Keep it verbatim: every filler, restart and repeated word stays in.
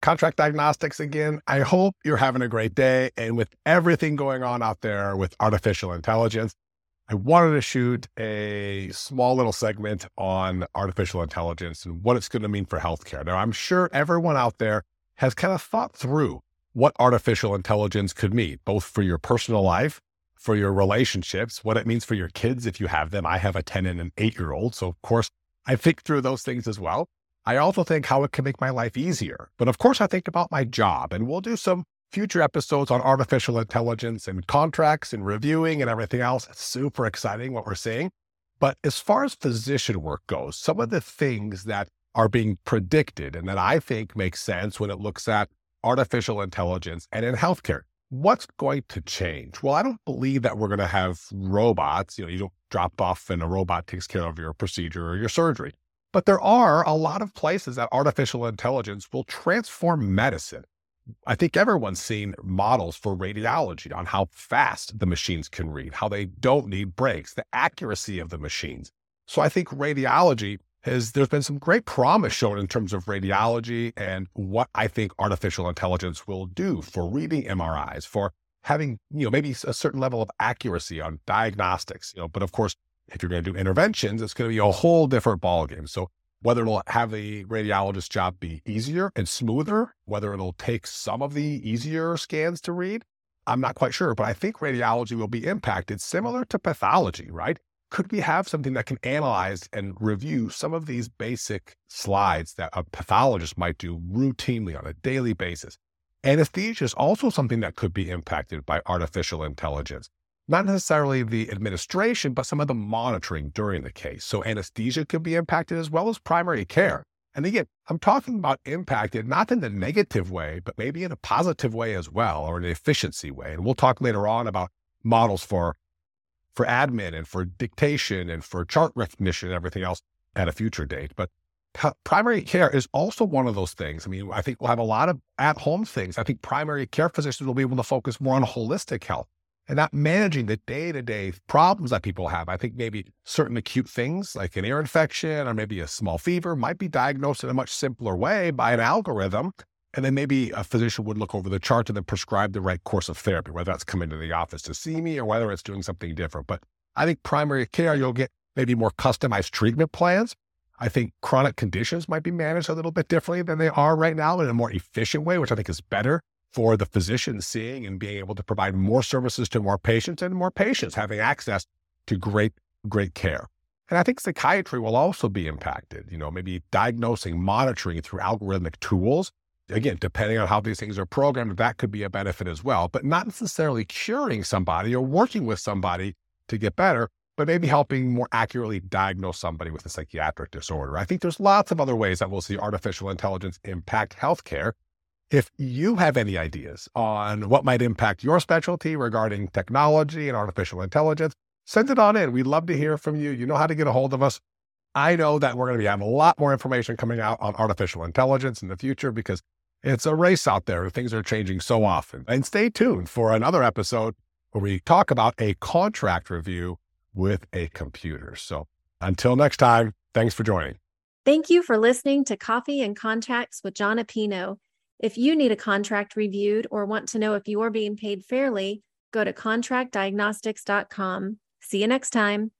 Contract Diagnostics again. I hope you're having a great day. And with everything going on out there with artificial intelligence, I wanted to shoot a small little segment on artificial intelligence and what it's going to mean for healthcare. Now, I'm sure everyone out there has kind of thought through what artificial intelligence could mean, both for your personal life, for your relationships, what it means for your kids if you have them. I have a ten and an eight-year-old, so of course, I think through those things as well. I also think how it can make my life easier. But of course, I think about my job, and we'll do some future episodes on artificial intelligence and contracts and reviewing and everything else. It's super exciting what we're seeing. But as far as physician work goes, some of the things that are being predicted and that I think makes sense when it looks at artificial intelligence and in healthcare, what's going to change? Well, I don't believe that we're going to have robots. You know, you don't drop off and a robot takes care of your procedure or your surgery. But there are a lot of places that artificial intelligence will transform medicine. I think everyone's seen models for radiology on how fast the machines can read, how they don't need breaks, the accuracy of the machines. So I think radiology has, there's been some great promise shown in terms of radiology and what I think artificial intelligence will do for reading M R Is, for having, you know, maybe a certain level of accuracy on diagnostics, you know, but of course, if you're going to do interventions, it's going to be a whole different ballgame. So whether it'll have the radiologist job be easier and smoother, whether it'll take some of the easier scans to read, I'm not quite sure. But I think radiology will be impacted similar to pathology, right? Could we have something that can analyze and review some of these basic slides that a pathologist might do routinely on a daily basis? Anesthesia is also something that could be impacted by artificial intelligence. Not necessarily the administration, but some of the monitoring during the case. So anesthesia could be impacted as well as primary care. And again, I'm talking about impacted, not in the negative way, but maybe in a positive way as well, or an efficiency way. And we'll talk later on about models for, for admin and for dictation and for chart recognition and everything else at a future date. But primary care is also one of those things. I mean, I think we'll have a lot of at-home things. I think primary care physicians will be able to focus more on holistic health and not managing the day-to-day problems that people have. I think maybe certain acute things like an ear infection or maybe a small fever might be diagnosed in a much simpler way by an algorithm. And then maybe a physician would look over the chart and then prescribe the right course of therapy, whether that's coming to the office to see me or whether it's doing something different. But I think primary care, you'll get maybe more customized treatment plans. I think chronic conditions might be managed a little bit differently than they are right now in a more efficient way, which I think is better for the physician seeing and being able to provide more services to more patients and more patients having access to great, great care. And I think psychiatry will also be impacted, you know, maybe diagnosing, monitoring through algorithmic tools. Again, depending on how these things are programmed, that could be a benefit as well, but not necessarily curing somebody or working with somebody to get better, but maybe helping more accurately diagnose somebody with a psychiatric disorder. I think there's lots of other ways that we'll see artificial intelligence impact healthcare. If you have any ideas on what might impact your specialty regarding technology and artificial intelligence, send it on in. We'd love to hear from you. You know how to get a hold of us. I know that we're going to be having a lot more information coming out on artificial intelligence in the future because it's a race out there. Things are changing so often. And stay tuned for another episode where we talk about a contract review with a computer. So until next time, thanks for joining. Thank you for listening to Coffee and Contracts with John Appino. If you need a contract reviewed or want to know if you're being paid fairly, go to contract diagnostics dot com. See you next time.